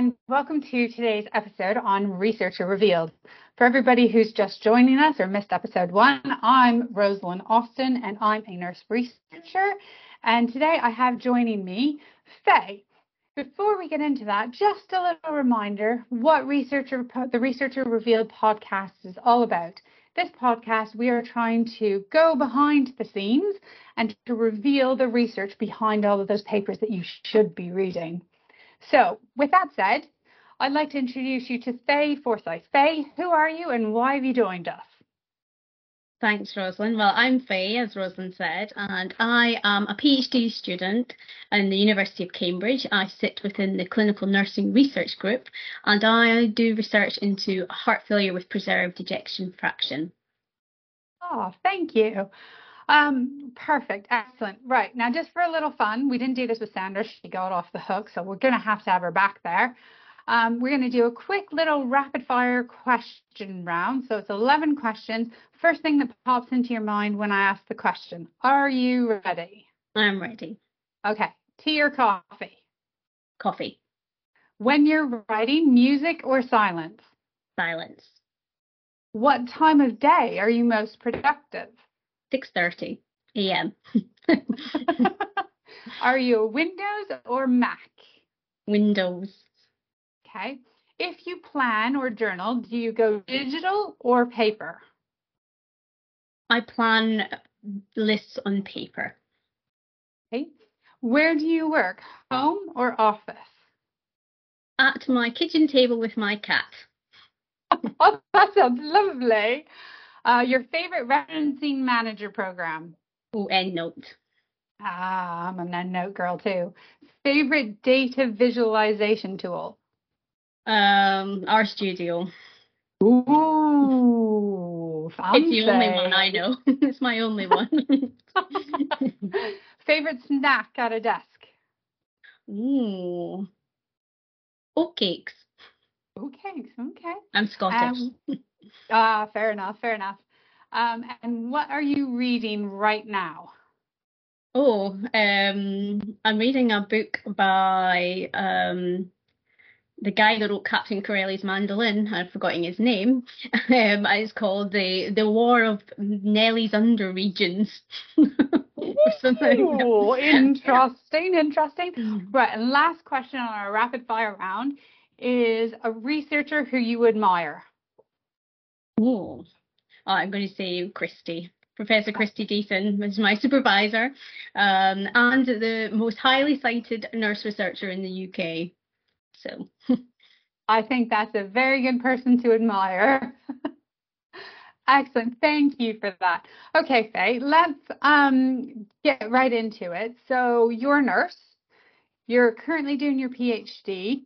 and welcome to today's episode on Researcher Revealed. For everybody who's just joining us or missed episode one, I'm Rosalyn Austin and I'm a nurse researcher, and today I have joining me Faye. Before we get into that, just a little reminder what the Researcher Revealed podcast is all about. This podcast, we are trying to go behind the scenes and to reveal the research behind all of those papers that you should be reading. So with that said, I'd like to introduce you to Faye Forsyth. Faye, who are you and why have you joined us? Thanks, Rosalyn. Well, I'm Faye, as Rosalyn said, and I am a PhD student in the University of Cambridge. I sit within the Clinical Nursing Research Group, and I do research into heart failure with preserved ejection fraction. Oh, thank you. Perfect. Excellent. Right. Now, just for a little fun, we didn't do this with Sandra. She got off the hook, so we're going to have her back there. We're going to do a quick little rapid fire question round. So it's 11 questions. First thing that pops into your mind when I ask the question. Are you ready? I'm ready. Okay. Tea or coffee? Coffee. When you're writing, music or silence? Silence. What time of day are you most productive? 6:30 a.m. Are you Windows or Mac? Windows. Okay. If you plan or journal, do you go digital or paper? I plan lists on paper. Okay. Where do you work? Home or office? At my kitchen table with my cat. Oh, that sounds lovely. Your favorite referencing manager program? Oh, EndNote. Ah, I'm an EndNote girl too. Favorite data visualization tool? RStudio. Ooh, fancy. It's the only one I know. It's my only one. Favorite snack at a desk? Ooh, oatcakes. Oatcakes, okay. I'm Scottish. Fair enough, fair enough. And what are you reading right now? Oh, I'm reading a book by the guy that wrote Captain Corelli's Mandolin. I've forgotten his name. It's called The War of Nellie's Underregions. Oh, interesting, interesting. Right, and last question on our rapid fire round is a researcher who you admire. Oh, I'm going to say Christy. Professor Christy Deaton is my supervisor and the most highly cited nurse researcher in the UK. So I think that's a very good person to admire. Excellent. Thank you for that. Okay, Faye, let's get right into it. So you're a nurse. You're currently doing your PhD.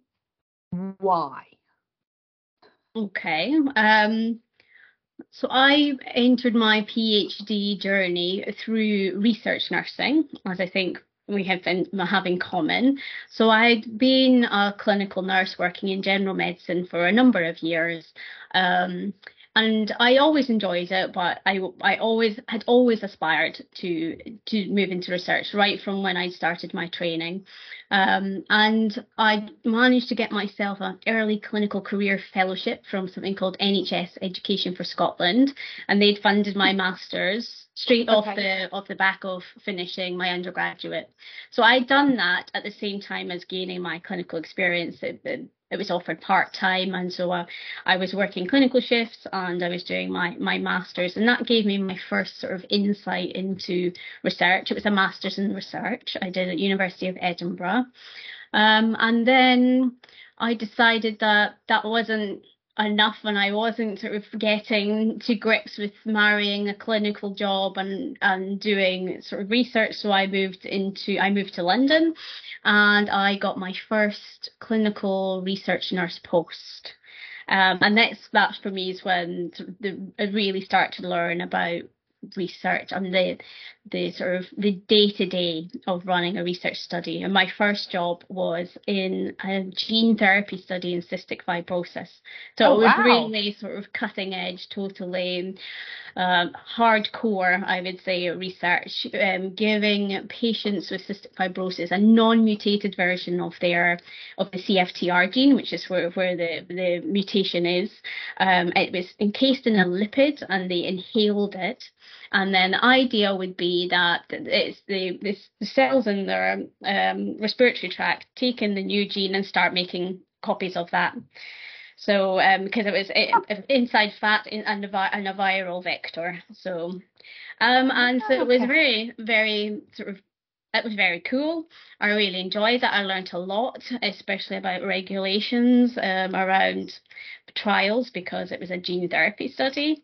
Why? Okay. So I entered my PhD journey through research nursing, as I think we have in common. So I'd been a clinical nurse working in general medicine for a number of years, and I always enjoyed it, but I had always aspired to move into research right from when I started my training. And I managed to get myself an early clinical career fellowship from something called NHS Education for Scotland, and they'd funded my master's straight off the back of finishing my undergraduate. So I'd done that at the same time as gaining my clinical experience. It was offered part-time, and so I was working clinical shifts and I was doing my master's, and that gave me my first sort of insight into research. It was a master's in research I did at University of Edinburgh, and then I decided that wasn't enough and I wasn't sort of getting to grips with marrying a clinical job and doing sort of research. So I moved to London and I got my first clinical research nurse post. And that for me is when I really start to learn about research and the sort of the day-to-day of running a research study. And my first job was in a gene therapy study in cystic fibrosis. So it was really sort of cutting edge, totally hardcore, I would say, research, giving patients with cystic fibrosis a non-mutated version of the CFTR gene, which is where the mutation is. It was encased in a lipid and they inhaled it. And then the idea would be that it's the cells in their respiratory tract take in the new gene and start making copies of that. So because it was inside fat and a viral vector. So so it was very, very sort of, it was very cool. I really enjoyed that. I learned a lot, especially about regulations around trials because it was a gene therapy study.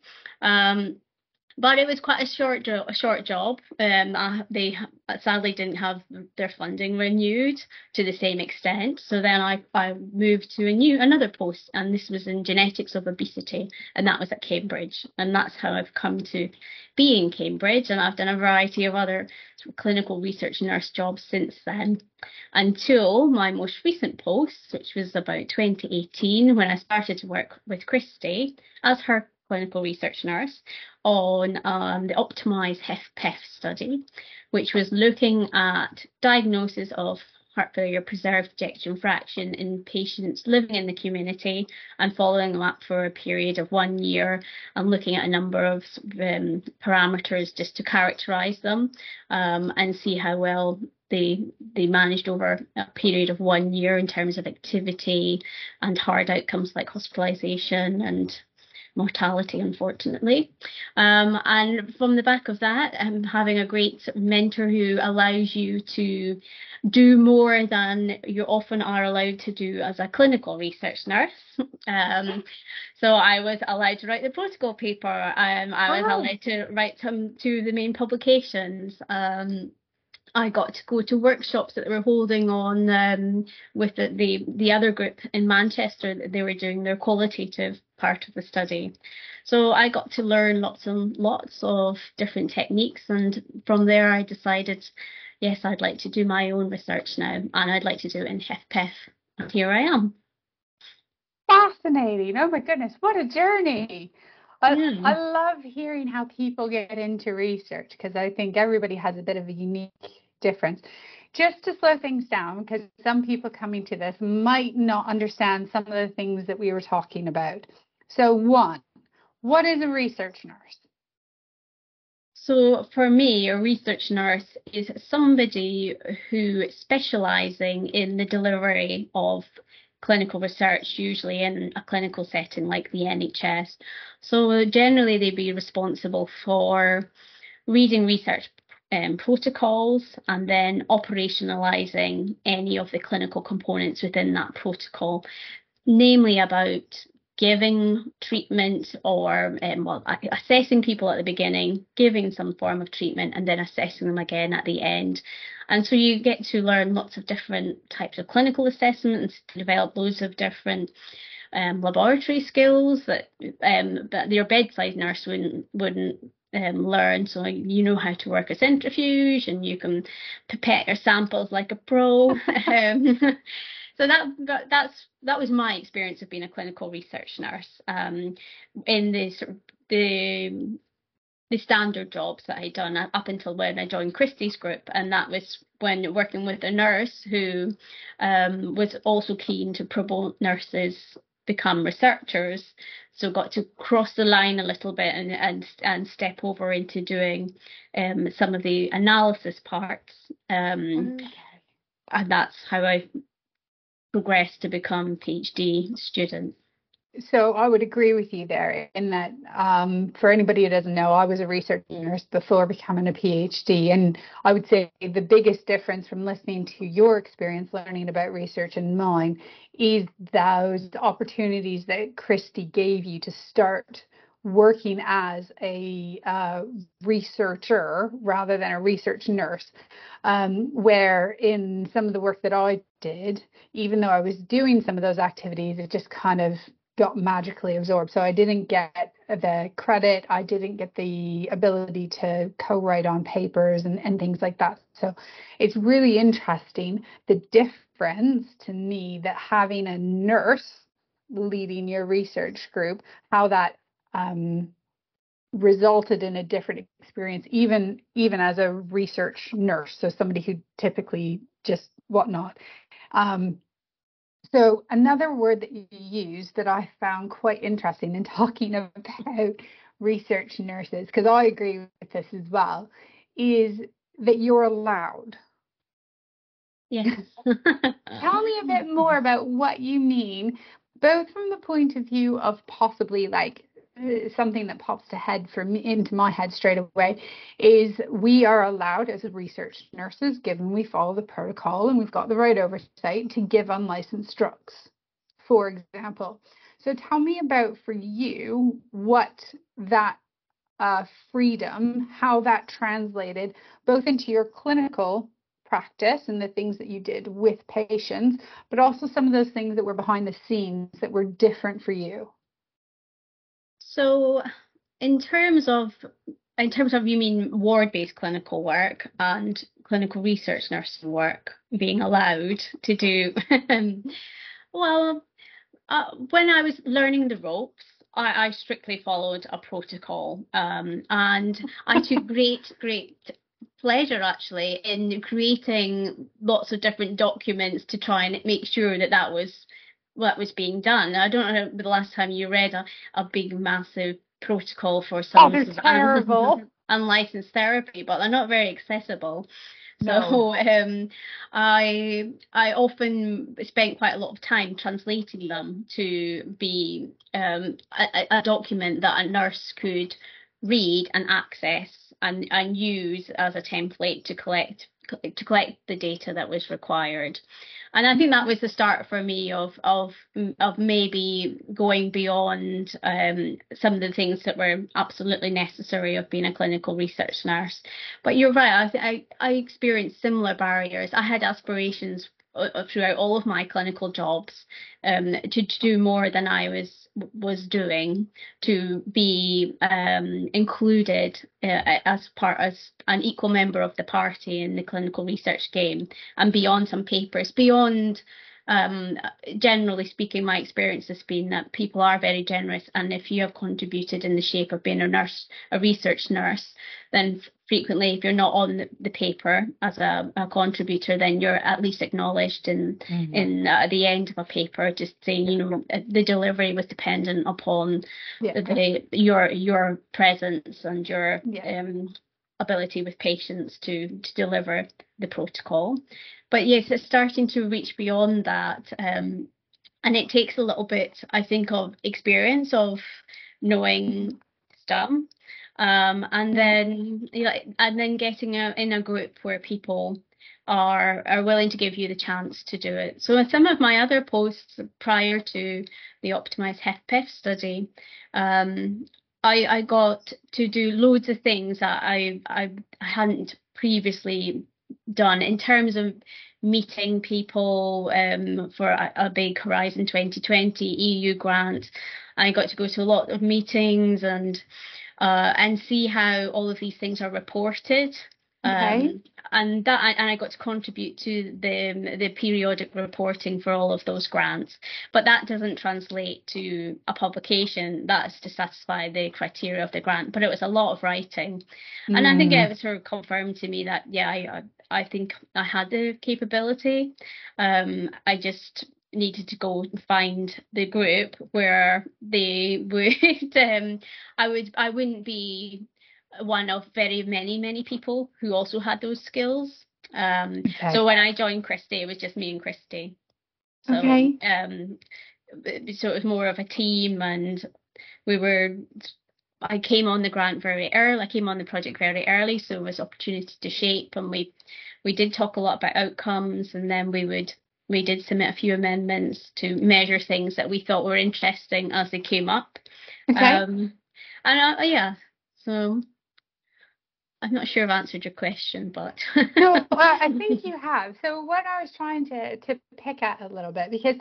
But it was quite a short job. They sadly didn't have their funding renewed to the same extent. So then I moved to another post, and this was in genetics of obesity, and that was at Cambridge. And that's how I've come to be in Cambridge. And I've done a variety of other sort of clinical research nurse jobs since then, until my most recent post, which was about 2018, when I started to work with Christy as her clinical research nurse on the Optimise HFpEF study, which was looking at diagnosis of heart failure preserved ejection fraction in patients living in the community and following them up for a period of 1 year and looking at a number of parameters just to characterise them and see how well they managed over a period of 1 year in terms of activity and hard outcomes like hospitalisation and mortality, unfortunately. And from the back of that, I'm having a great mentor who allows you to do more than you often are allowed to do as a clinical research nurse. So I was allowed to write the protocol paper. I was allowed to write some to the main publications. I got to go to workshops that they were holding on with the other group in Manchester that they were doing their qualitative part of the study. So I got to learn lots and lots of different techniques, and from there I decided, yes, I'd like to do my own research now, and I'd like to do it in HFpEF. And here I am. Fascinating. Oh my goodness, what a journey. I love hearing how people get into research, because I think everybody has a bit of a unique difference. Just to slow things down, because some people coming to this might not understand some of the things that we were talking about. So one, what is a research nurse? So for me, a research nurse is somebody who is specialising in the delivery of clinical research, usually in a clinical setting like the NHS. So generally they'd be responsible for reading research protocols and then operationalising any of the clinical components within that protocol, namely about giving treatment or assessing people at the beginning, giving some form of treatment and then assessing them again at the end. And so you get to learn lots of different types of clinical assessments, develop loads of different laboratory skills that your bedside nurse wouldn't learn. So you know how to work a centrifuge and you can pipette your samples like a pro. So that was my experience of being a clinical research nurse in the standard jobs that I'd done up until when I joined Christy's group, and that was when working with a nurse who was also keen to promote nurses become researchers. So got to cross the line a little bit and step over into doing some of the analysis parts, and that's how I progressed to become PhD student. So I would agree with you there in that for anybody who doesn't know, I was a research nurse before becoming a PhD. And I would say the biggest difference from listening to your experience learning about research and mine is those opportunities that Christy gave you to start working as a researcher rather than a research nurse, where in some of the work that I did, even though I was doing some of those activities, it just kind of got magically absorbed. So I didn't get the credit. I didn't get the ability to co-write on papers and things like that. So it's really interesting, the difference to me that having a nurse leading your research group, how that resulted in a different experience, even as a research nurse. So somebody who typically just whatnot. So another word that you used that I found quite interesting in talking about research nurses, because I agree with this as well, is that you're allowed. Yes. Tell me a bit more about what you mean, both from the point of view of possibly like something that pops to head for me, into my head straight away, is we are allowed as research nurses, given we follow the protocol and we've got the right oversight, to give unlicensed drugs, for example. So tell me about, for you, what that freedom, how that translated both into your clinical practice and the things that you did with patients, but also some of those things that were behind the scenes that were different for you. So in terms of you mean ward-based clinical work and clinical research nursing work being allowed to do? Well, when I was learning the ropes, I strictly followed a protocol, and I took great pleasure actually in creating lots of different documents to try and make sure that was what was being done. I don't know the last time you read a big massive protocol for some unlicensed therapy, but they're not very accessible. No. So I often spent quite a lot of time translating them to be a document that a nurse could read and access and use as a template to collect the data that was required. And I think that was the start for me of maybe going beyond some of the things that were absolutely necessary of being a clinical research nurse. But you're right, I experienced similar barriers. I had aspirations throughout all of my clinical jobs to do more than I was doing, to be included as an equal member of the party in the clinical research game, and beyond some papers, beyond generally speaking, my experience has been that people are very generous, and if you have contributed in the shape of being a nurse, a research nurse, then frequently if you're not on the paper as a contributor, then you're at least acknowledged in the end of a paper, just saying, you know, the delivery was dependent upon your presence and your ability with patients to deliver the protocol. But yes, it's starting to reach beyond that, and it takes a little bit, I think, of experience of knowing stuff, and then getting in a group where people are willing to give you the chance to do it. So in some of my other posts prior to the Optimise HFpEF study, I got to do loads of things that I hadn't previously done in terms of meeting people for a big Horizon 2020 EU grant. I got to go to a lot of meetings and see how all of these things are reported. And I got to contribute to the periodic reporting for all of those grants, but that doesn't translate to a publication. That's to satisfy the criteria of the grant, but it was a lot of writing, and I think it was sort of confirmed to me that I think I had the capability. I just needed to go and find the group where they would. I wouldn't be one of very many people who also had those skills. So when I joined Christy, it was just me and Christy, so so it was more of a team, and I came on the grant very early, I came on the project very early, so it was opportunity to shape, and we did talk a lot about outcomes, and then we did submit a few amendments to measure things that we thought were interesting as they came up. So I'm not sure I've answered your question, but no, I think you have. So what I was trying to pick at a little bit, because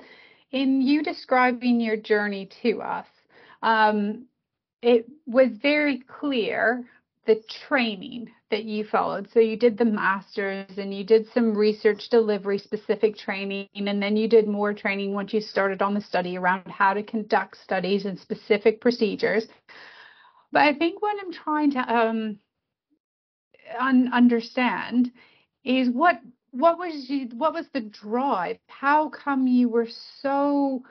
In you describing your journey to us, it was very clear the training that you followed. So you did the master's and you did some research delivery specific training, and then you did more training once you started on the study around how to conduct studies and specific procedures. But I think what I'm trying to understand is what was the drive? How come you were so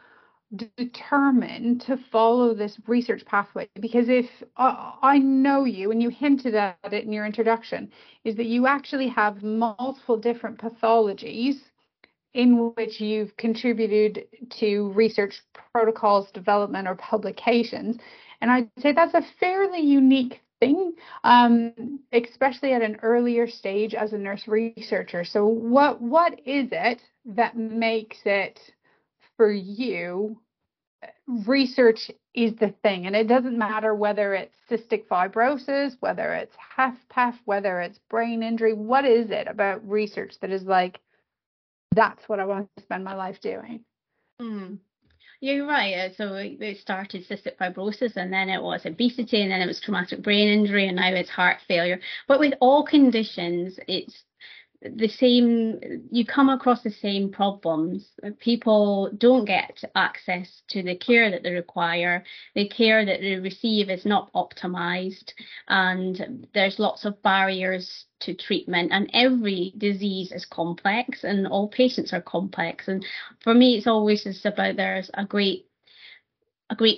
determined to follow this research pathway? Because if I know you, and you hinted at it in your introduction, is that you actually have multiple different pathologies in which you've contributed to research protocols development or publications, and I'd say that's a fairly unique thing, especially at an earlier stage as a nurse researcher. So what is it that makes it for you research is the thing? And it doesn't matter whether it's cystic fibrosis, whether it's HFpEF, whether it's brain injury. What is it about research that is like, that's what I want to spend my life doing? You're right. So it started cystic fibrosis, and then it was obesity, and then it was traumatic brain injury, and now it's heart failure. But with all conditions, it's the same. You come across the same problems. People don't get access to the care that they require. The care that they receive is not optimised, and there's lots of barriers to treatment, and every disease is complex and all patients are complex. And for me, it's always just about there's a great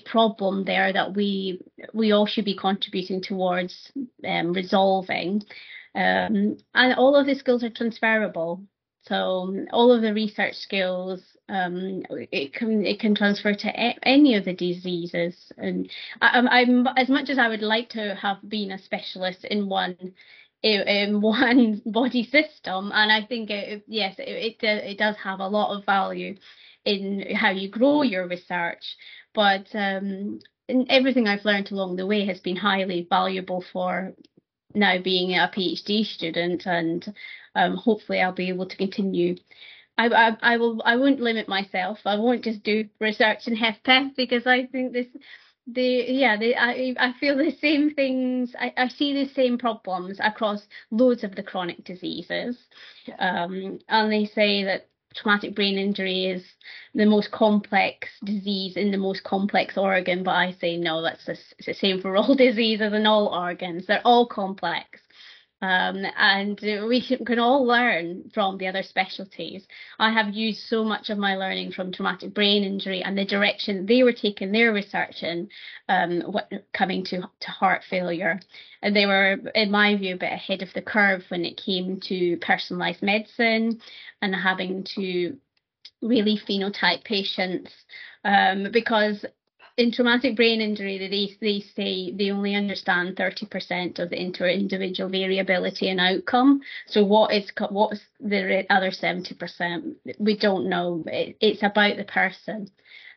problem there that we all should be contributing towards resolving. And all of the skills are transferable. So all of the research skills, it can transfer to any of the diseases. And I'm as much as I would like to have been a specialist in one body system, and I think it does have a lot of value in how you grow your research, but everything I've learned along the way has been highly valuable for now being a PhD student, and hopefully I'll be able to continue. I won't limit myself. I won't just do research in HFpEF, because I think I feel the same things. I see the same problems across loads of the chronic diseases, and they say that traumatic brain injury is the most complex disease in the most complex organ, but I say no, it's the same for all diseases and all organs. They're all complex. And we can all learn from the other specialties. I have used so much of my learning from traumatic brain injury and the direction they were taking their research in, coming to heart failure. And they were, in my view, a bit ahead of the curve when it came to personalised medicine and having to really phenotype patients, because in traumatic brain injury, they say they only understand 30% of the inter-individual variability and outcome. So what's the other 70%? We don't know. It's about the person.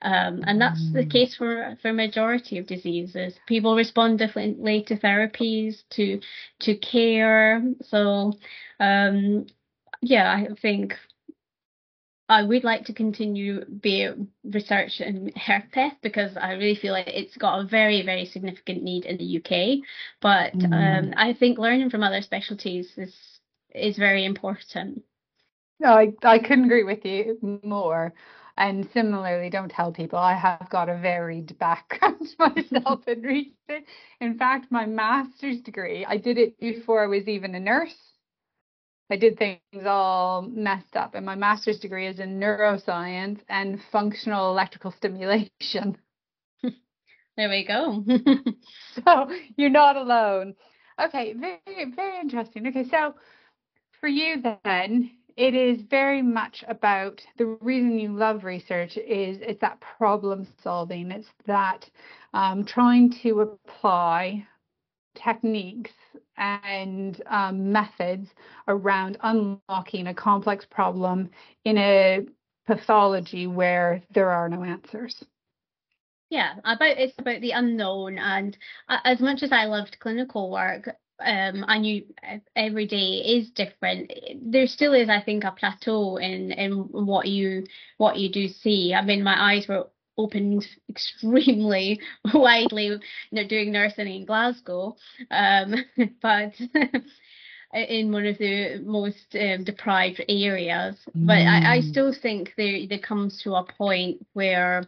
And that's the case for majority of diseases. People respond differently to therapies, to care. So, I think I would like to continue research in HFpEF, because I really feel like it's got a very, very significant need in the UK. But I think learning from other specialties is very important. No, I couldn't agree with you more. And similarly, don't tell people, I have got a varied background myself in research. In fact, my master's degree, I did it before I was even a nurse. I did things all messed up, and my master's degree is in neuroscience and functional electrical stimulation. There we go. So you're not alone. Okay, very, very interesting. Okay, so for you then, it is very much about, the reason you love research is it's that problem solving. It's that trying to apply techniques and methods around unlocking a complex problem in a pathology where there are no answers. It's about the unknown. And as much as I loved clinical work, I knew every day is different. There still is, I think, a plateau in what you do see. I mean, my eyes were opened extremely widely, you know, doing nursing in Glasgow, but in one of the most deprived areas. But I still think there comes to a point where,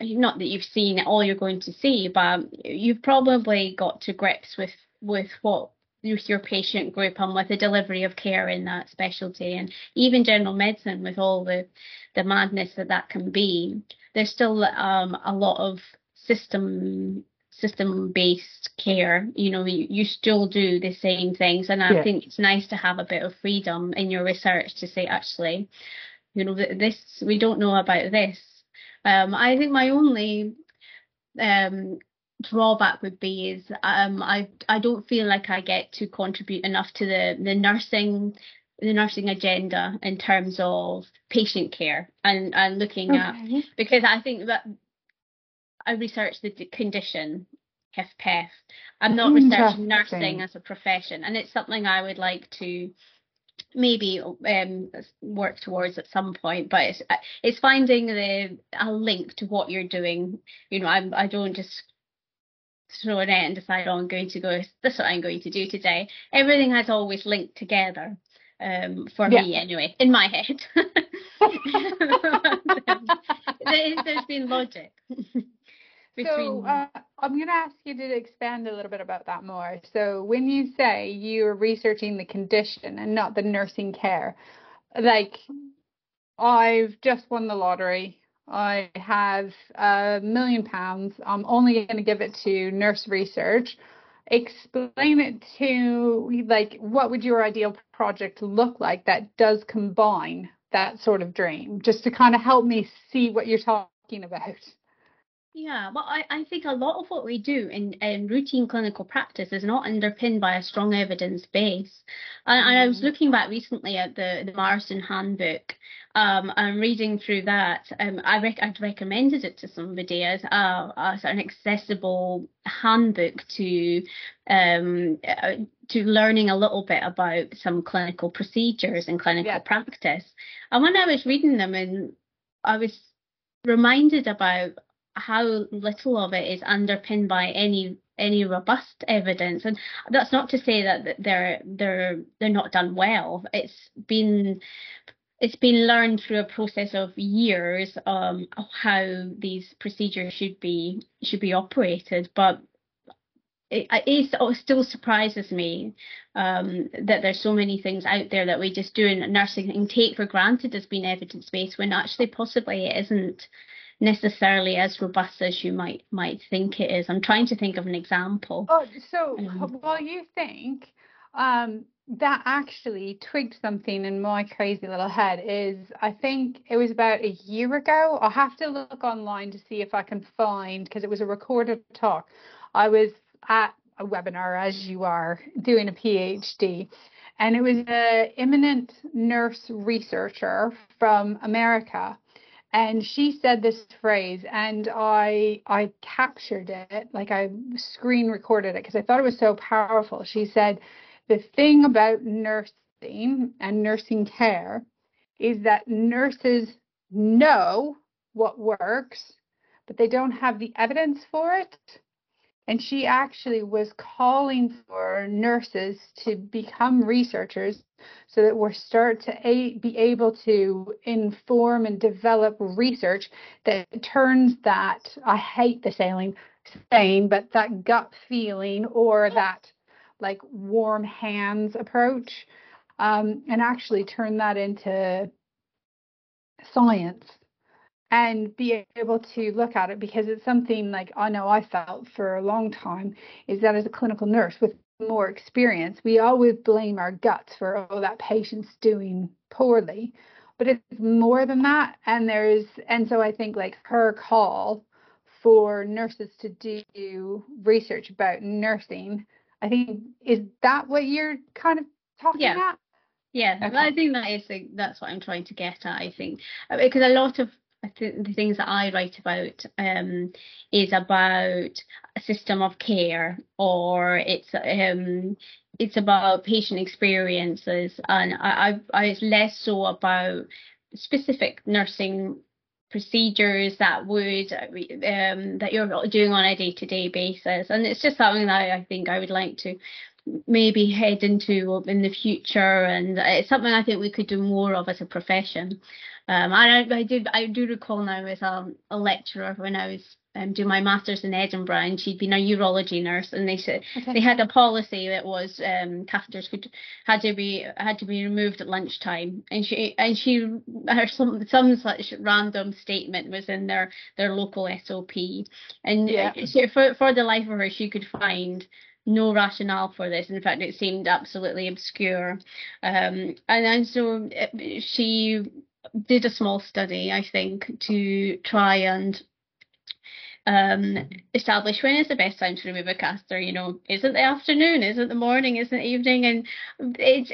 not that you've seen all you're going to see, but you've probably got to grips with your patient group and with the delivery of care in that specialty, and even general medicine, with all the madness that can be. There's still a lot of system-based care. You know, you still do the same things, and I think it's nice to have a bit of freedom in your research to say, actually, you know, this, we don't know about this. I think my only drawback would be is I don't feel like I get to contribute enough to the nursing agenda in terms of patient care and looking at, because I think that I research the condition HFpEF. I'm not researching nursing as a profession, and it's something I would like to maybe work towards at some point, but it's finding a link to what you're doing. You know, I don't just throw an end and decide, oh, I'm going to go, this is what I'm going to do today. Everything has always linked together, for me anyway, in my head. There's been logic. So I'm going to ask you to expand a little bit about that more. So when you say you're researching the condition and not the nursing care, like, I've just won the lottery, I have £1 million, I'm only going to give it to nurse research. Explain it to, like, what would your ideal project look like that does combine that sort of dream, just to kind of help me see what you're talking about. Yeah, well, I think a lot of what we do in routine clinical practice is not underpinned by a strong evidence base. And I was looking back recently at the Marston handbook, and reading through that. I'd recommended it to somebody as an accessible handbook to learning a little bit about some clinical procedures and clinical practice. And when I was reading them, and I was reminded about how little of it is underpinned by any robust evidence, and that's not to say that they're not done well. It's been learned through a process of years of how these procedures should be operated, but it still surprises me that there's so many things out there that we just do in nursing and take for granted as being evidence-based, when actually possibly it isn't necessarily as robust as you might think it is. I'm trying to think of an example. Oh, so while you think, that actually twigged something in my crazy little head. Is, I think it was about a year ago, I'll have to look online to see if I can find, because it was a recorded talk. I was at a webinar, as you are, doing a PhD, and it was an eminent nurse researcher from America. And she said this phrase, and I captured it, like I screen recorded it, because I thought it was so powerful. She said, the thing about nursing and nursing care is that nurses know what works, but they don't have the evidence for it. And she actually was calling for nurses to become researchers, so that we'll start to be able to inform and develop research that turns that, I hate the saying, but that gut feeling, or that like warm hands approach, and actually turn that into science. And be able to look at it, because it's something, like, I know I felt for a long time, is that as a clinical nurse with more experience, we always blame our guts for, oh, that patient's doing poorly. But it's more than that. And so I think, like, her call for nurses to do research about nursing, I think, is that what you're kind of talking about? Yeah, okay. I think that's what I'm trying to get at, I think. Because a lot of I think the things that I write about is about a system of care, or it's about patient experiences, and I it's less so about specific nursing procedures that would that you're doing on a day-to-day basis. And it's just something that I think I would like to maybe head into in the future, and it's something I think we could do more of as a profession. I do recall now as a lecturer when I was doing my master's in Edinburgh, and she'd been a urology nurse, and they said they had a policy that was catheters had to be removed at lunchtime, and some such random statement was in their local SOP, and she, for the life of her, she could find no rationale for this. In fact, it seemed absolutely obscure, and so she did a small study, I think, to try and establish when is the best time to remove a catheter. You know, is it the afternoon, is it the morning, is it the evening? And it's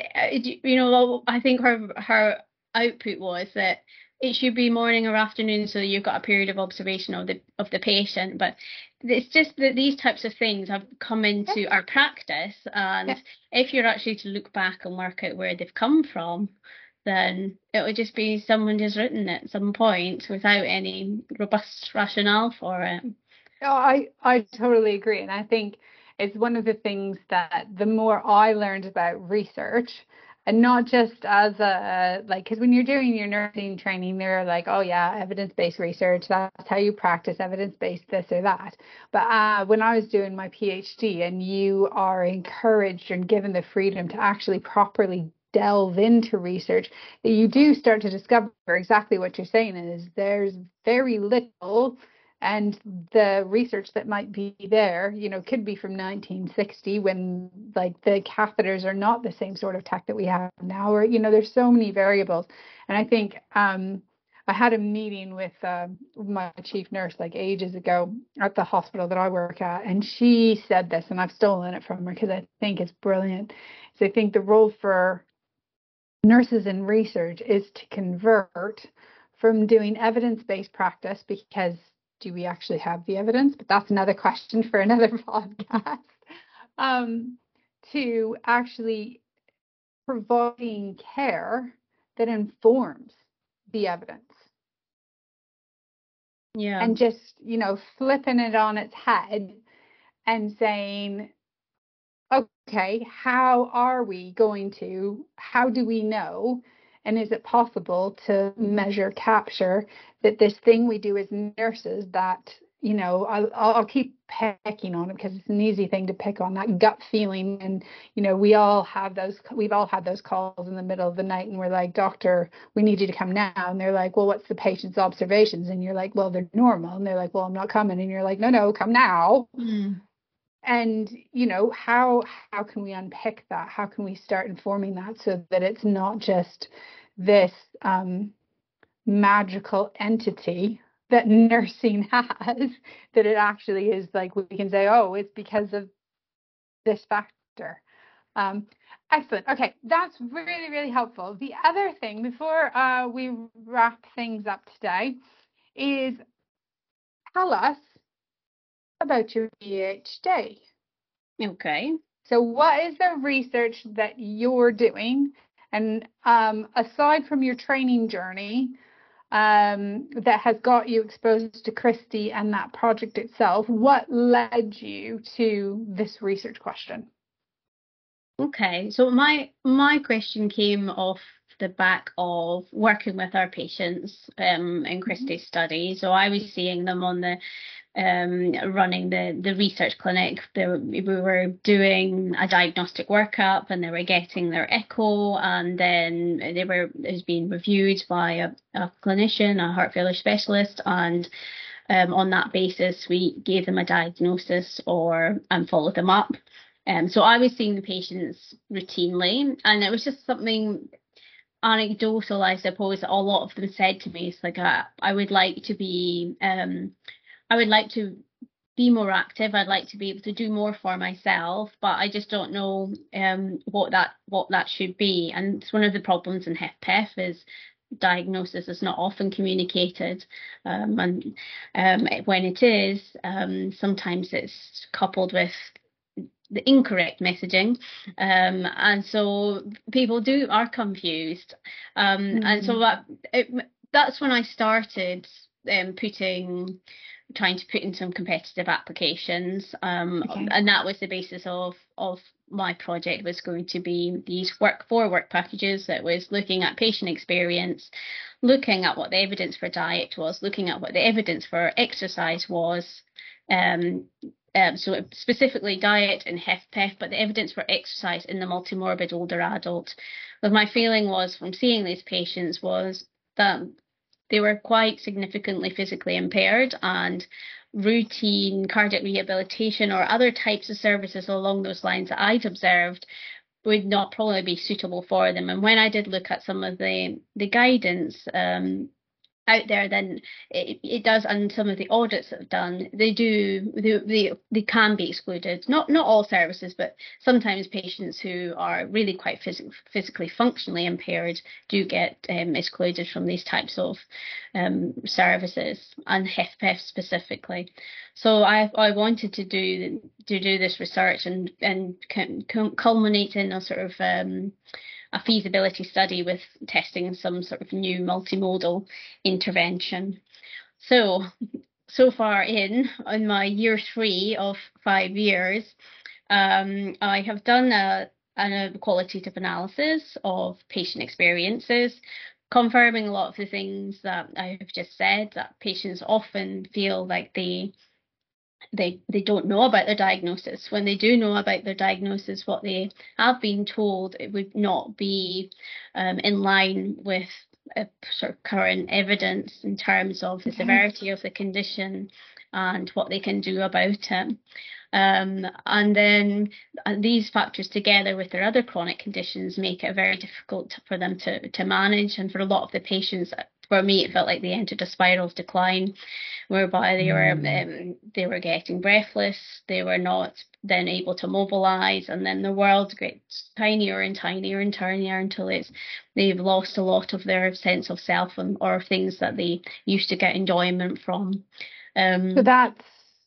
you know, I think her output was that it should be morning or afternoon, so you've got a period of observation of the patient. But it's just that these types of things have come into our practice, and if you're actually to look back and work out where they've come from, then it would just be someone just written it at some point without any robust rationale for it. Oh, I totally agree. And I think it's one of the things that the more I learned about research, and not just as a, like, because when you're doing your nursing training, they're like, oh yeah, evidence-based research, that's how you practice, evidence-based this or that. But when I was doing my PhD, and you are encouraged and given the freedom to actually properly delve into research, that you do start to discover exactly what you're saying is there's very little, and the research that might be there, you know, could be from 1960, when like the catheters are not the same sort of tech that we have now, or, you know, there's so many variables. And I think I had a meeting with my chief nurse like ages ago at the hospital that I work at, and she said this, and I've stolen it from her because I think it's brilliant. So I think the role for nurses in research is to convert from doing evidence-based practice, because do we actually have the evidence? But that's another question for another podcast, to actually providing care that informs the evidence. Yeah. And just, you know, flipping it on its head and saying, okay, how do we know, and is it possible to measure, capture that this thing we do as nurses, that, you know, I'll keep picking on it because it's an easy thing to pick on, that gut feeling. And, you know, we've all had those calls in the middle of the night, and we're like, doctor, we need you to come now. And they're like, well, what's the patient's observations? And you're like, well, they're normal. And they're like, well, I'm not coming. And you're like, no, come now. Mm. And, you know, how can we unpick that? How can we start informing that so that it's not just this magical entity that nursing has, that it actually is like we can say, oh, it's because of this factor. Excellent. Okay, that's really, really helpful. The other thing before we wrap things up today is, tell us about your PhD. Okay. So what is the research that you're doing? And aside from your training journey that has got you exposed to Christy and that project itself, what led you to this research question? Okay, so my question came off the back of working with our patients in Christy's study. So I was seeing them on the running the research clinic. We were doing a diagnostic workup, and they were getting their echo, and then it was being reviewed by a clinician, a heart failure specialist, and on that basis we gave them a diagnosis and followed them up. So I was seeing the patients routinely, and it was just something anecdotal, I suppose. A lot of them said to me, it's like, I would like to be I would like to be more active. I'd like to be able to do more for myself, but I just don't know what that should be. And it's one of the problems in HFpEF is diagnosis is not often communicated, and when it is, sometimes it's coupled with the incorrect messaging, and so people are confused, and so that's when I started trying to put in some competitive applications, and that was the basis of my project, was going to be these work packages that was looking at patient experience, looking at what the evidence for diet was, looking at what the evidence for exercise was, so specifically diet and HFpEF, but the evidence for exercise in the multimorbid older adult. But my feeling was from seeing these patients was that they were quite significantly physically impaired, and routine cardiac rehabilitation or other types of services along those lines that I'd observed would not probably be suitable for them. And when I did look at some of the guidance out there, then it does, and some of the audits that I've done, they can be excluded. Not all services, but sometimes patients who are really quite physically functionally impaired do get excluded from these types of services, and HFpEF specifically. So I wanted to do this research and culminate in a sort of a feasibility study with testing some sort of new multimodal intervention. So far in my year 3 of 5 years, I have done a qualitative analysis of patient experiences, confirming a lot of the things that I have just said, that patients often feel like they don't know about their diagnosis. When they do know about their diagnosis, what they have been told, it would not be in line with a sort of current evidence in terms of the severity of the condition and what they can do about it. And then these factors together with their other chronic conditions make it very difficult for them to manage. And for a lot of the patients, for me, it felt like they entered a spiral of decline, whereby they were getting breathless, they were not then able to mobilise, and then the world gets tinier and tinier and tinier until they've lost a lot of their sense of self or things that they used to get enjoyment from. So that's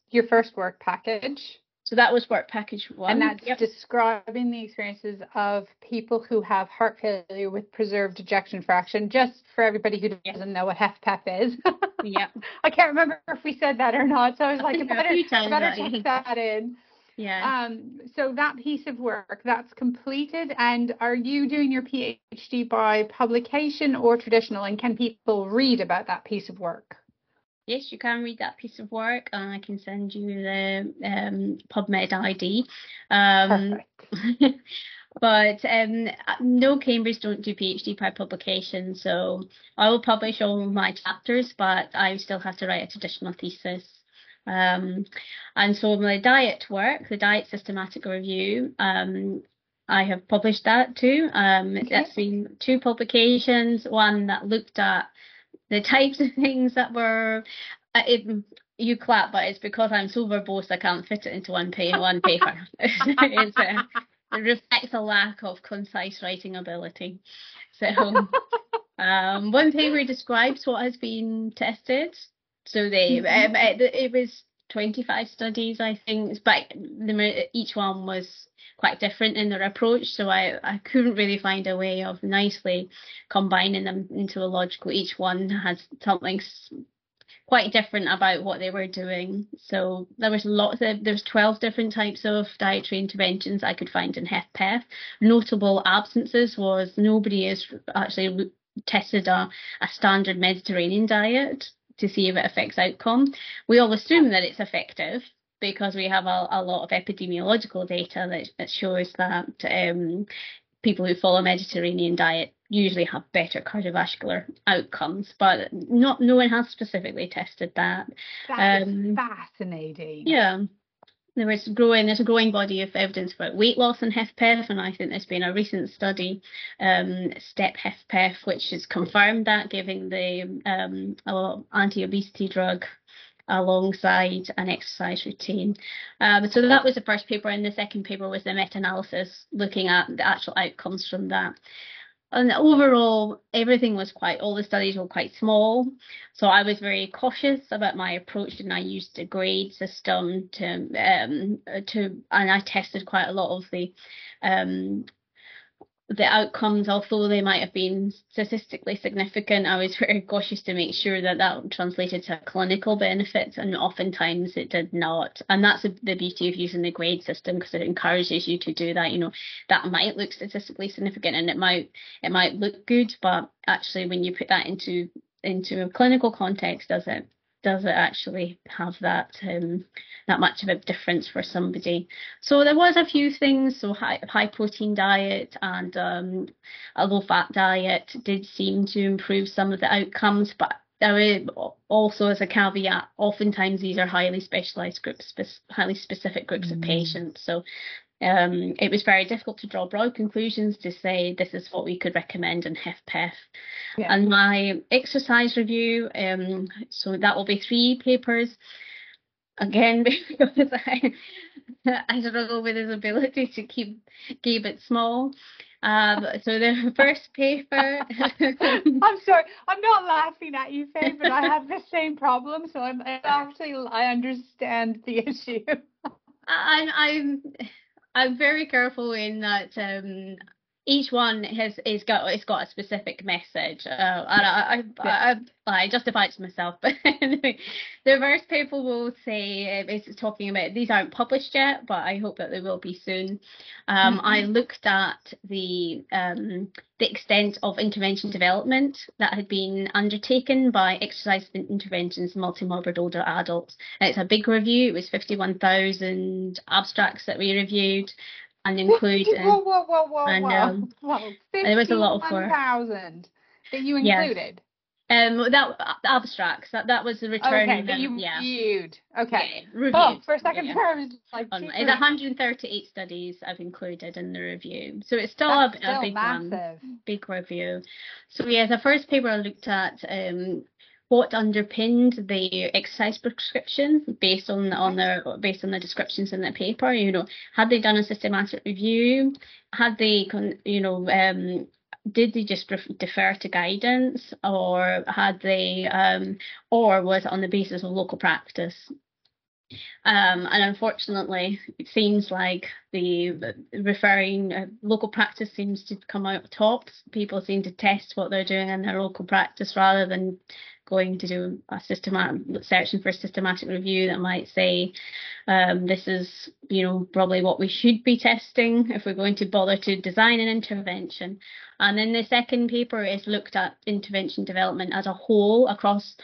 your first work package. So that was work package 1. And that's describing the experiences of people who have heart failure with preserved ejection fraction, just for everybody who doesn't know what HFpEF is. Yeah. I can't remember if we said that or not. So I was like, I better check that in. Yeah. So that piece of work, that's completed. And are you doing your PhD by publication or traditional? And can people read about that piece of work? Yes, you can read that piece of work, and I can send you the PubMed ID. Perfect. But no, Cambridge don't do PhD by publication, so I will publish all my chapters, but I still have to write a traditional thesis. And so my diet work, the diet systematic review, I have published that too. That's been 2 publications, one that looked at the types of things that were, you clap, but it's because I'm so verbose I can't fit it into one paper. It reflects a lack of concise writing ability. So one paper describes what has been tested. So it was 25 studies, I think, but each one was quite different in their approach, so I couldn't really find a way of nicely combining them into a logical. Each one had something quite different about what they were doing. So there was lots of, there's 12 different types of dietary interventions I could find in HFpEF. Notable absences was nobody has actually tested a standard Mediterranean diet to see if it affects outcome. We all assume that it's effective, because we have a lot of epidemiological data that shows that people who follow a Mediterranean diet usually have better cardiovascular outcomes, but no one has specifically tested that. That is fascinating. Yeah. There's a growing body of evidence about weight loss in HFpEF, and I think there's been a recent study, STEP-HFPEF, which has confirmed that, giving the anti-obesity drug alongside an exercise routine. So that was the first paper, and the second paper was the meta-analysis looking at the actual outcomes from that. And overall, all the studies were quite small. So I was very cautious about my approach, and I used the GRADE system and I tested quite a lot of the outcomes. Although they might have been statistically significant, I was very cautious to make sure that that translated to clinical benefits, and oftentimes it did not. And that's the beauty of using the GRADE system, because it encourages you to do that. You know, that might look statistically significant and it might look good, but actually when you put that into a clinical context, does it actually have that much of a difference for somebody? So there was a few things. So high protein diet and a low fat diet did seem to improve some of the outcomes, but there is also, as a caveat, oftentimes these are highly specialised groups, highly specific groups of patients. So it was very difficult to draw broad conclusions to say this is what we could recommend in HFpEF. Yeah. And my exercise review, so that will be 3 papers. Again, because I struggle with his ability to keep it small. So the first paper. I'm sorry, I'm not laughing at you, Faye, but I have the same problem. So I understand the issue. I'm very careful in that each one it's got a specific message. I justify it to myself, but anyway, the first paper will say it's talking about, these aren't published yet, but I hope that they will be soon. I looked at the extent of intervention development that had been undertaken by exercise interventions in multimorbid older adults. And it's a big review. It was 51,000 abstracts that we reviewed. And include there was a lot of 1,000 that you included. Yes. That abstracts that was the return. Okay, that you reviewed. Okay, yeah, reviewed. Oh, for a second term, it's like 138 studies I've included in the review, so it's still a big massive one, big review. So yeah, the first paper I looked at what underpinned the exercise prescription based on the descriptions in the paper. You know, had they done a systematic review? Had they, did they just defer to guidance, or had they, or was it on the basis of local practice? And unfortunately, it seems like the referring local practice seems to come out top. People seem to test what they're doing in their local practice rather than going to do a searching for a systematic review that might say this is, probably what we should be testing if we're going to bother to design an intervention. And then the second paper is looked at intervention development as a whole across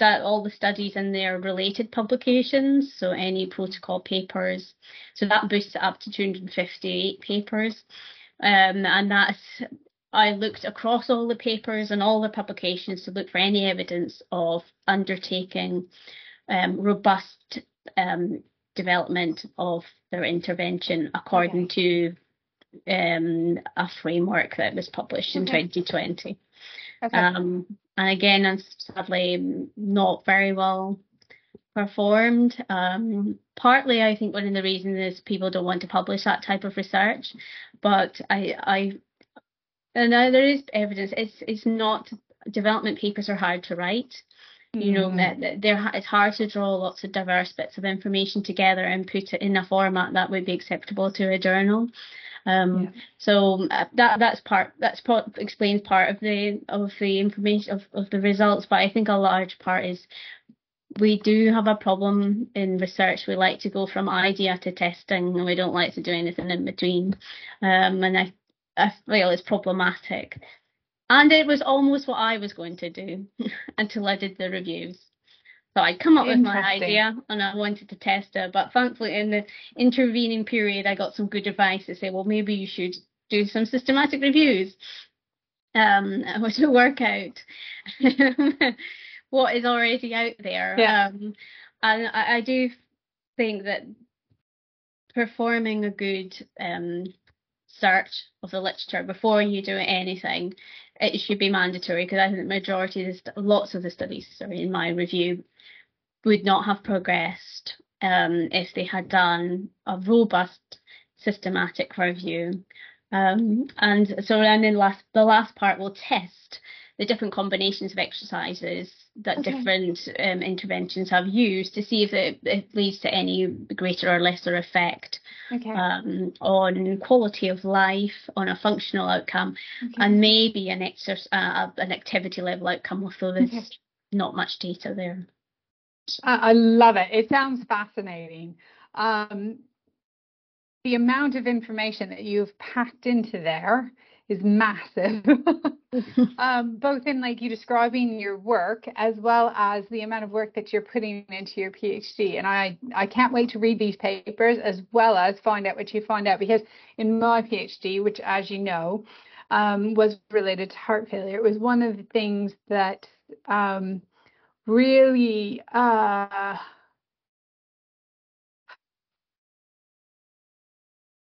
all the studies and their related publications, so any protocol papers. So that boosts it up to 258 papers, and I looked across all the papers and all the publications to look for any evidence of undertaking robust development of their intervention according to a framework that was published in 2020. Okay. And again, I'm sadly not very well performed. Partly, I think one of the reasons is people don't want to publish that type of research, but there is evidence. It's not, development papers are hard to write. It's hard to draw lots of diverse bits of information together and put it in a format that would be acceptable to a journal. So explains part of the information of the results. But I think a large part is we do have a problem in research. We like to go from idea to testing, and we don't like to do anything in between. And I feel it's problematic. And it was almost what I was going to do until I did the reviews. So I'd come up with my idea and I wanted to test it, but thankfully in the intervening period I got some good advice to say, well, maybe you should do some systematic reviews to work out what is already out there. Yeah. And I do think that performing a good search of the literature before you do anything, it should be mandatory, because I think the majority of lots of the studies in my review would not have progressed if they had done a robust systematic review And so then in the last part, we'll test the different combinations of exercises that different interventions have used to see if it leads to any greater or lesser effect on quality of life, on a functional outcome, and maybe an activity level outcome, although there's not much data there. I love it. It sounds fascinating. The amount of information that you've packed into there is massive, both in like you describing your work as well as the amount of work that you're putting into your PhD. And I can't wait to read these papers as well as find out what you find out, because in my PhD, which, as you know, was related to heart failure, it was one of the things that really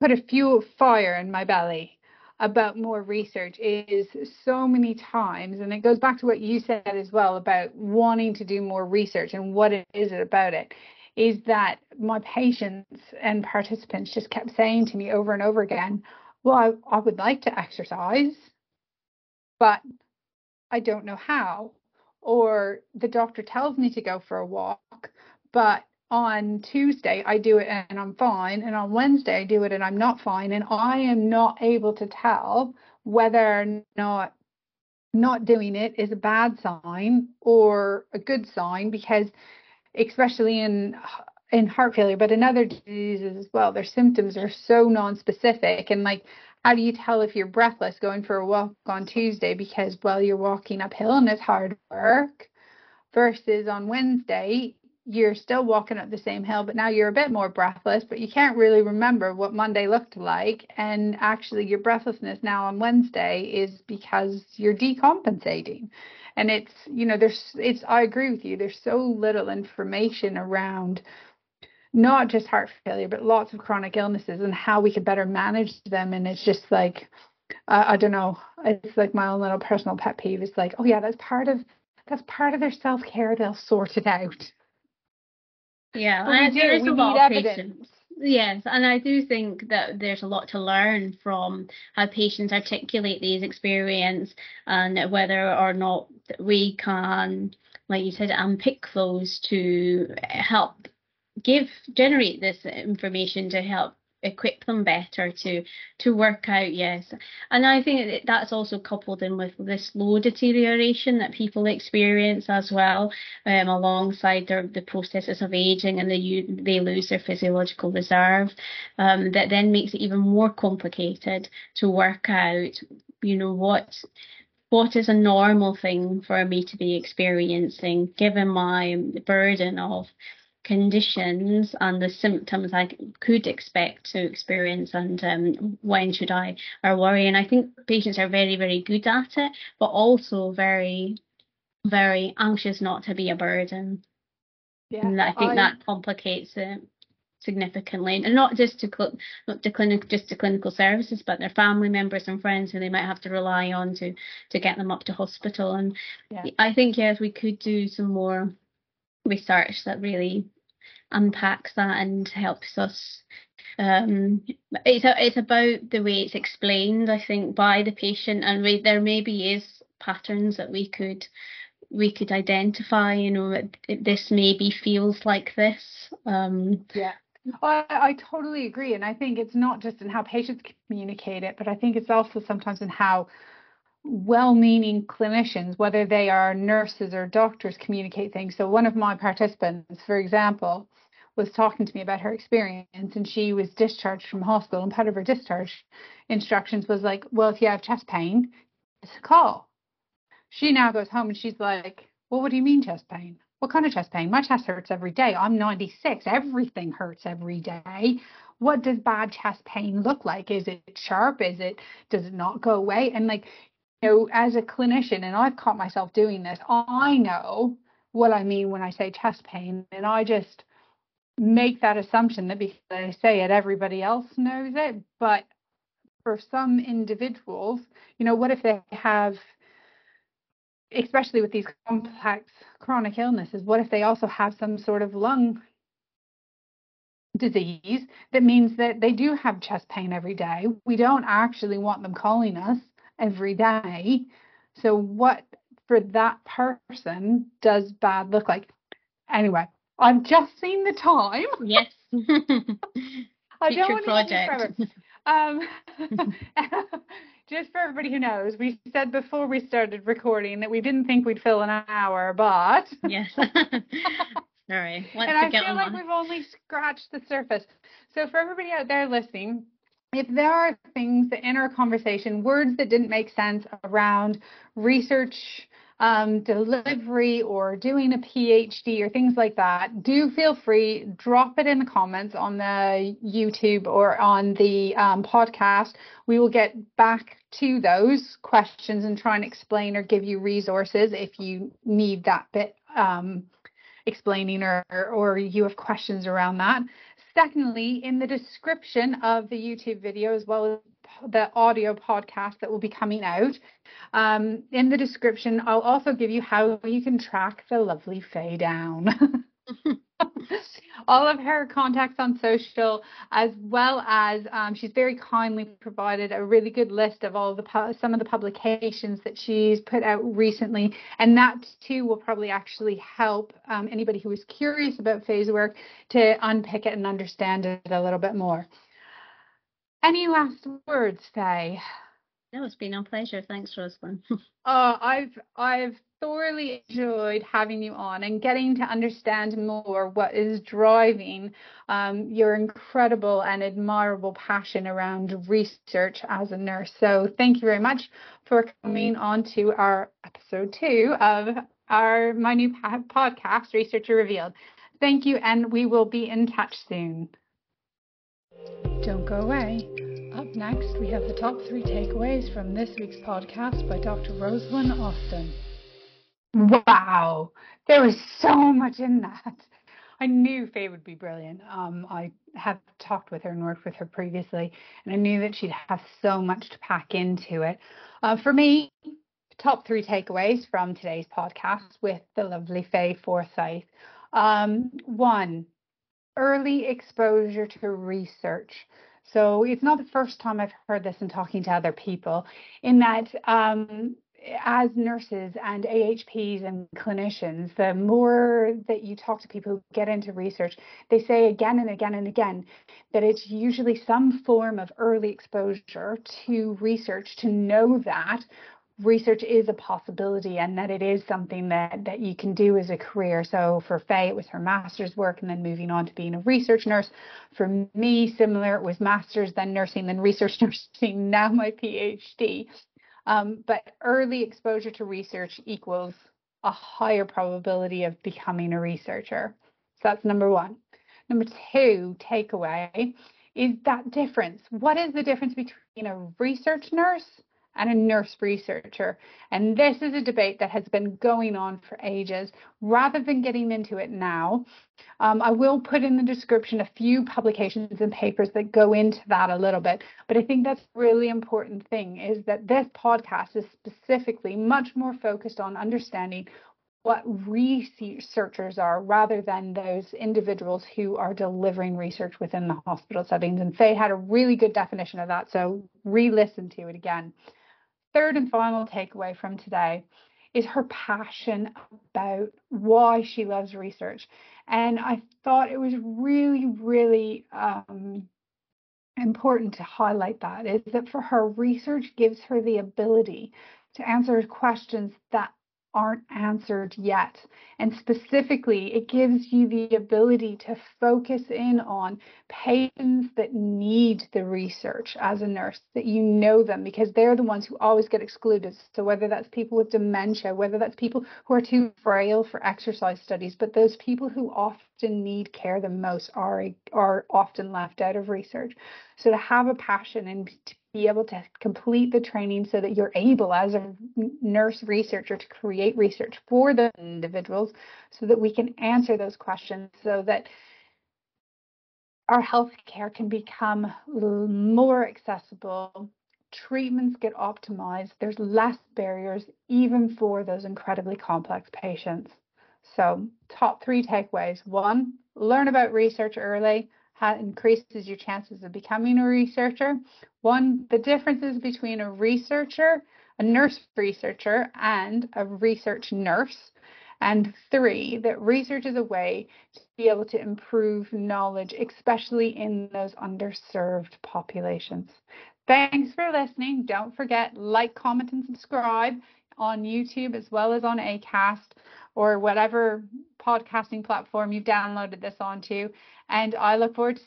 put a fuel fire in my belly about more research. Is so many times, and it goes back to what you said as well about wanting to do more research and what it is about it, is that my patients and participants just kept saying to me over and over again, well, I would like to exercise, but I don't know how, or the doctor tells me to go for a walk, but on Tuesday I do it and I'm fine, and on Wednesday I do it and I'm not fine, and I am not able to tell whether or not doing it is a bad sign or a good sign, because especially in heart failure, but in other diseases as well, their symptoms are so non-specific. And like, how do you tell if you're breathless going for a walk on Tuesday because, well, you're walking uphill and it's hard work, versus on Wednesday you're still walking up the same hill, but now you're a bit more breathless, but you can't really remember what Monday looked like. And actually your breathlessness now on Wednesday is because you're decompensating. And it's, you know, I agree with you, there's so little information around not just heart failure, but lots of chronic illnesses and how we could better manage them. And it's just like, I don't know, it's like my own little personal pet peeve. It's like, oh yeah, that's part of their self-care. They'll sort it out. Yeah, and there is a lot of patients. Yes, and I do think that there's a lot to learn from how patients articulate these experiences, and whether or not we can, like you said, unpick those to help generate this information to help equip them better to work out. Yes, and I think that's also coupled in with the slow deterioration that people experience as well, alongside the processes of aging, and they lose their physiological reserve, that then makes it even more complicated to work out, you know, what is a normal thing for me to be experiencing given my burden of conditions and the symptoms I could expect to experience, and when should I worry. And I think patients are very, very good at it, but also very, very anxious not to be a burden. Yeah, and I think that complicates it significantly, and not just to clinical services, but their family members and friends who they might have to rely on to get them up to hospital. And I think, yes, we could do some more research that really unpacks that and helps us. It's about the way it's explained, I think, by the patient, and there maybe is patterns that we could identify. You know, this maybe feels like this. I totally agree, and I think it's not just in how patients communicate it, but I think it's also sometimes in how well-meaning clinicians, whether they are nurses or doctors, communicate things. So one of my participants, for example, was talking to me about her experience, and she was discharged from hospital, and part of her discharge instructions was like, well, if you have chest pain, it's a call. She now goes home and she's like, well, what do you mean chest pain? What kind of chest pain? My chest hurts every day. I'm 96. Everything hurts every day. What does bad chest pain look like? Is it sharp? Does it not go away? And like, you know, as a clinician, and I've caught myself doing this, I know what I mean when I say chest pain, and I just make that assumption that because I say it, everybody else knows it. But for some individuals, you know, what if they have, especially with these complex chronic illnesses, what if they also have some sort of lung disease that means that they do have chest pain every day. We don't actually want them calling us every day. So what for that person does bad look like? Anyway, I've just seen the time. Yes. I don't want project. Just for everybody who knows, we said before we started recording that we didn't think we'd fill an hour, but yes. Sorry. Let's and I feel like we've only scratched the surface. So for everybody out there listening, if there are things that in our conversation, words that didn't make sense around research, delivery or doing a PhD or things like that, do feel free, drop it in the comments on the YouTube or on the podcast. We will get back to those questions and try and explain or give you resources if you need that bit explaining or you have questions around that. Secondly, in the description of the YouTube video, as well as the audio podcast that will be coming out, in the description, I'll also give you how you can track the lovely Faye down. All of her contacts on social, as well as she's very kindly provided a really good list of all the some of the publications that she's put out recently, and that too will probably actually help anybody who is curious about Faye's work to unpick it and understand it a little bit more. Any last words, Faye? No, it's been a pleasure. Thanks, Rosalyn. I've thoroughly enjoyed having you on and getting to understand more what is driving your incredible and admirable passion around research as a nurse. So thank you very much for coming on to our episode 2 of my new podcast, Researcher Revealed. Thank you, and we will be in touch soon. Don't go away. Up next, we have the top 3 takeaways from this week's podcast by Dr. Rosalyn Austin. Wow, there was so much in that. I knew Faye would be brilliant. I have talked with her and worked with her previously, and I knew that she'd have so much to pack into it. For me, top 3 takeaways from today's podcast with the lovely Faye Forsyth. 1. Early exposure to research. So it's not the first time I've heard this in talking to other people, in that as nurses and AHPs and clinicians, the more that you talk to people who get into research, they say again and again and again that it's usually some form of early exposure to research to know that research is a possibility and that it is something that you can do as a career. So for Faye, it was her master's work and then moving on to being a research nurse. For me, similar, it was master's, then nursing, then research nursing, now my PhD. But early exposure to research equals a higher probability of becoming a researcher. So that's number 1. Number 2 takeaway is that difference. What is the difference between a research nurse and a nurse researcher? And this is a debate that has been going on for ages. Rather than getting into it now, I will put in the description a few publications and papers that go into that a little bit. But I think that's a really important thing, is that this podcast is specifically much more focused on understanding what researchers are, rather than those individuals who are delivering research within the hospital settings. And Faye had a really good definition of that, so re-listen to it again. 3rd and final takeaway from today is her passion about why she loves research. And I thought it was really, really important to highlight that, is that for her, research gives her the ability to answer questions that aren't answered yet. And specifically, it gives you the ability to focus in on patients that need the research as a nurse, that you know them, because they're the ones who always get excluded. So whether that's people with dementia, whether that's people who are too frail for exercise studies, but those people who often need care the most are often left out of research. So to have a passion and to be able to complete the training so that you're able as a nurse researcher to create research for the individuals so that we can answer those questions, so that our healthcare can become more accessible, treatments get optimized, there's less barriers even for those incredibly complex patients. So top 3 takeaways. 1, learn about research early, increases your chances of becoming a researcher. One, the differences between a researcher, a nurse researcher, and a research nurse. And three, that research is a way to be able to improve knowledge, especially in those underserved populations. Thanks for listening. Don't forget, like, comment, and subscribe on YouTube as well as on Acast or whatever podcasting platform you've downloaded this onto. And I look forward to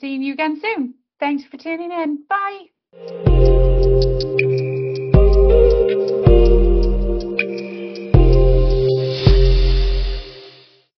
seeing you again soon. Thanks for tuning in. Bye.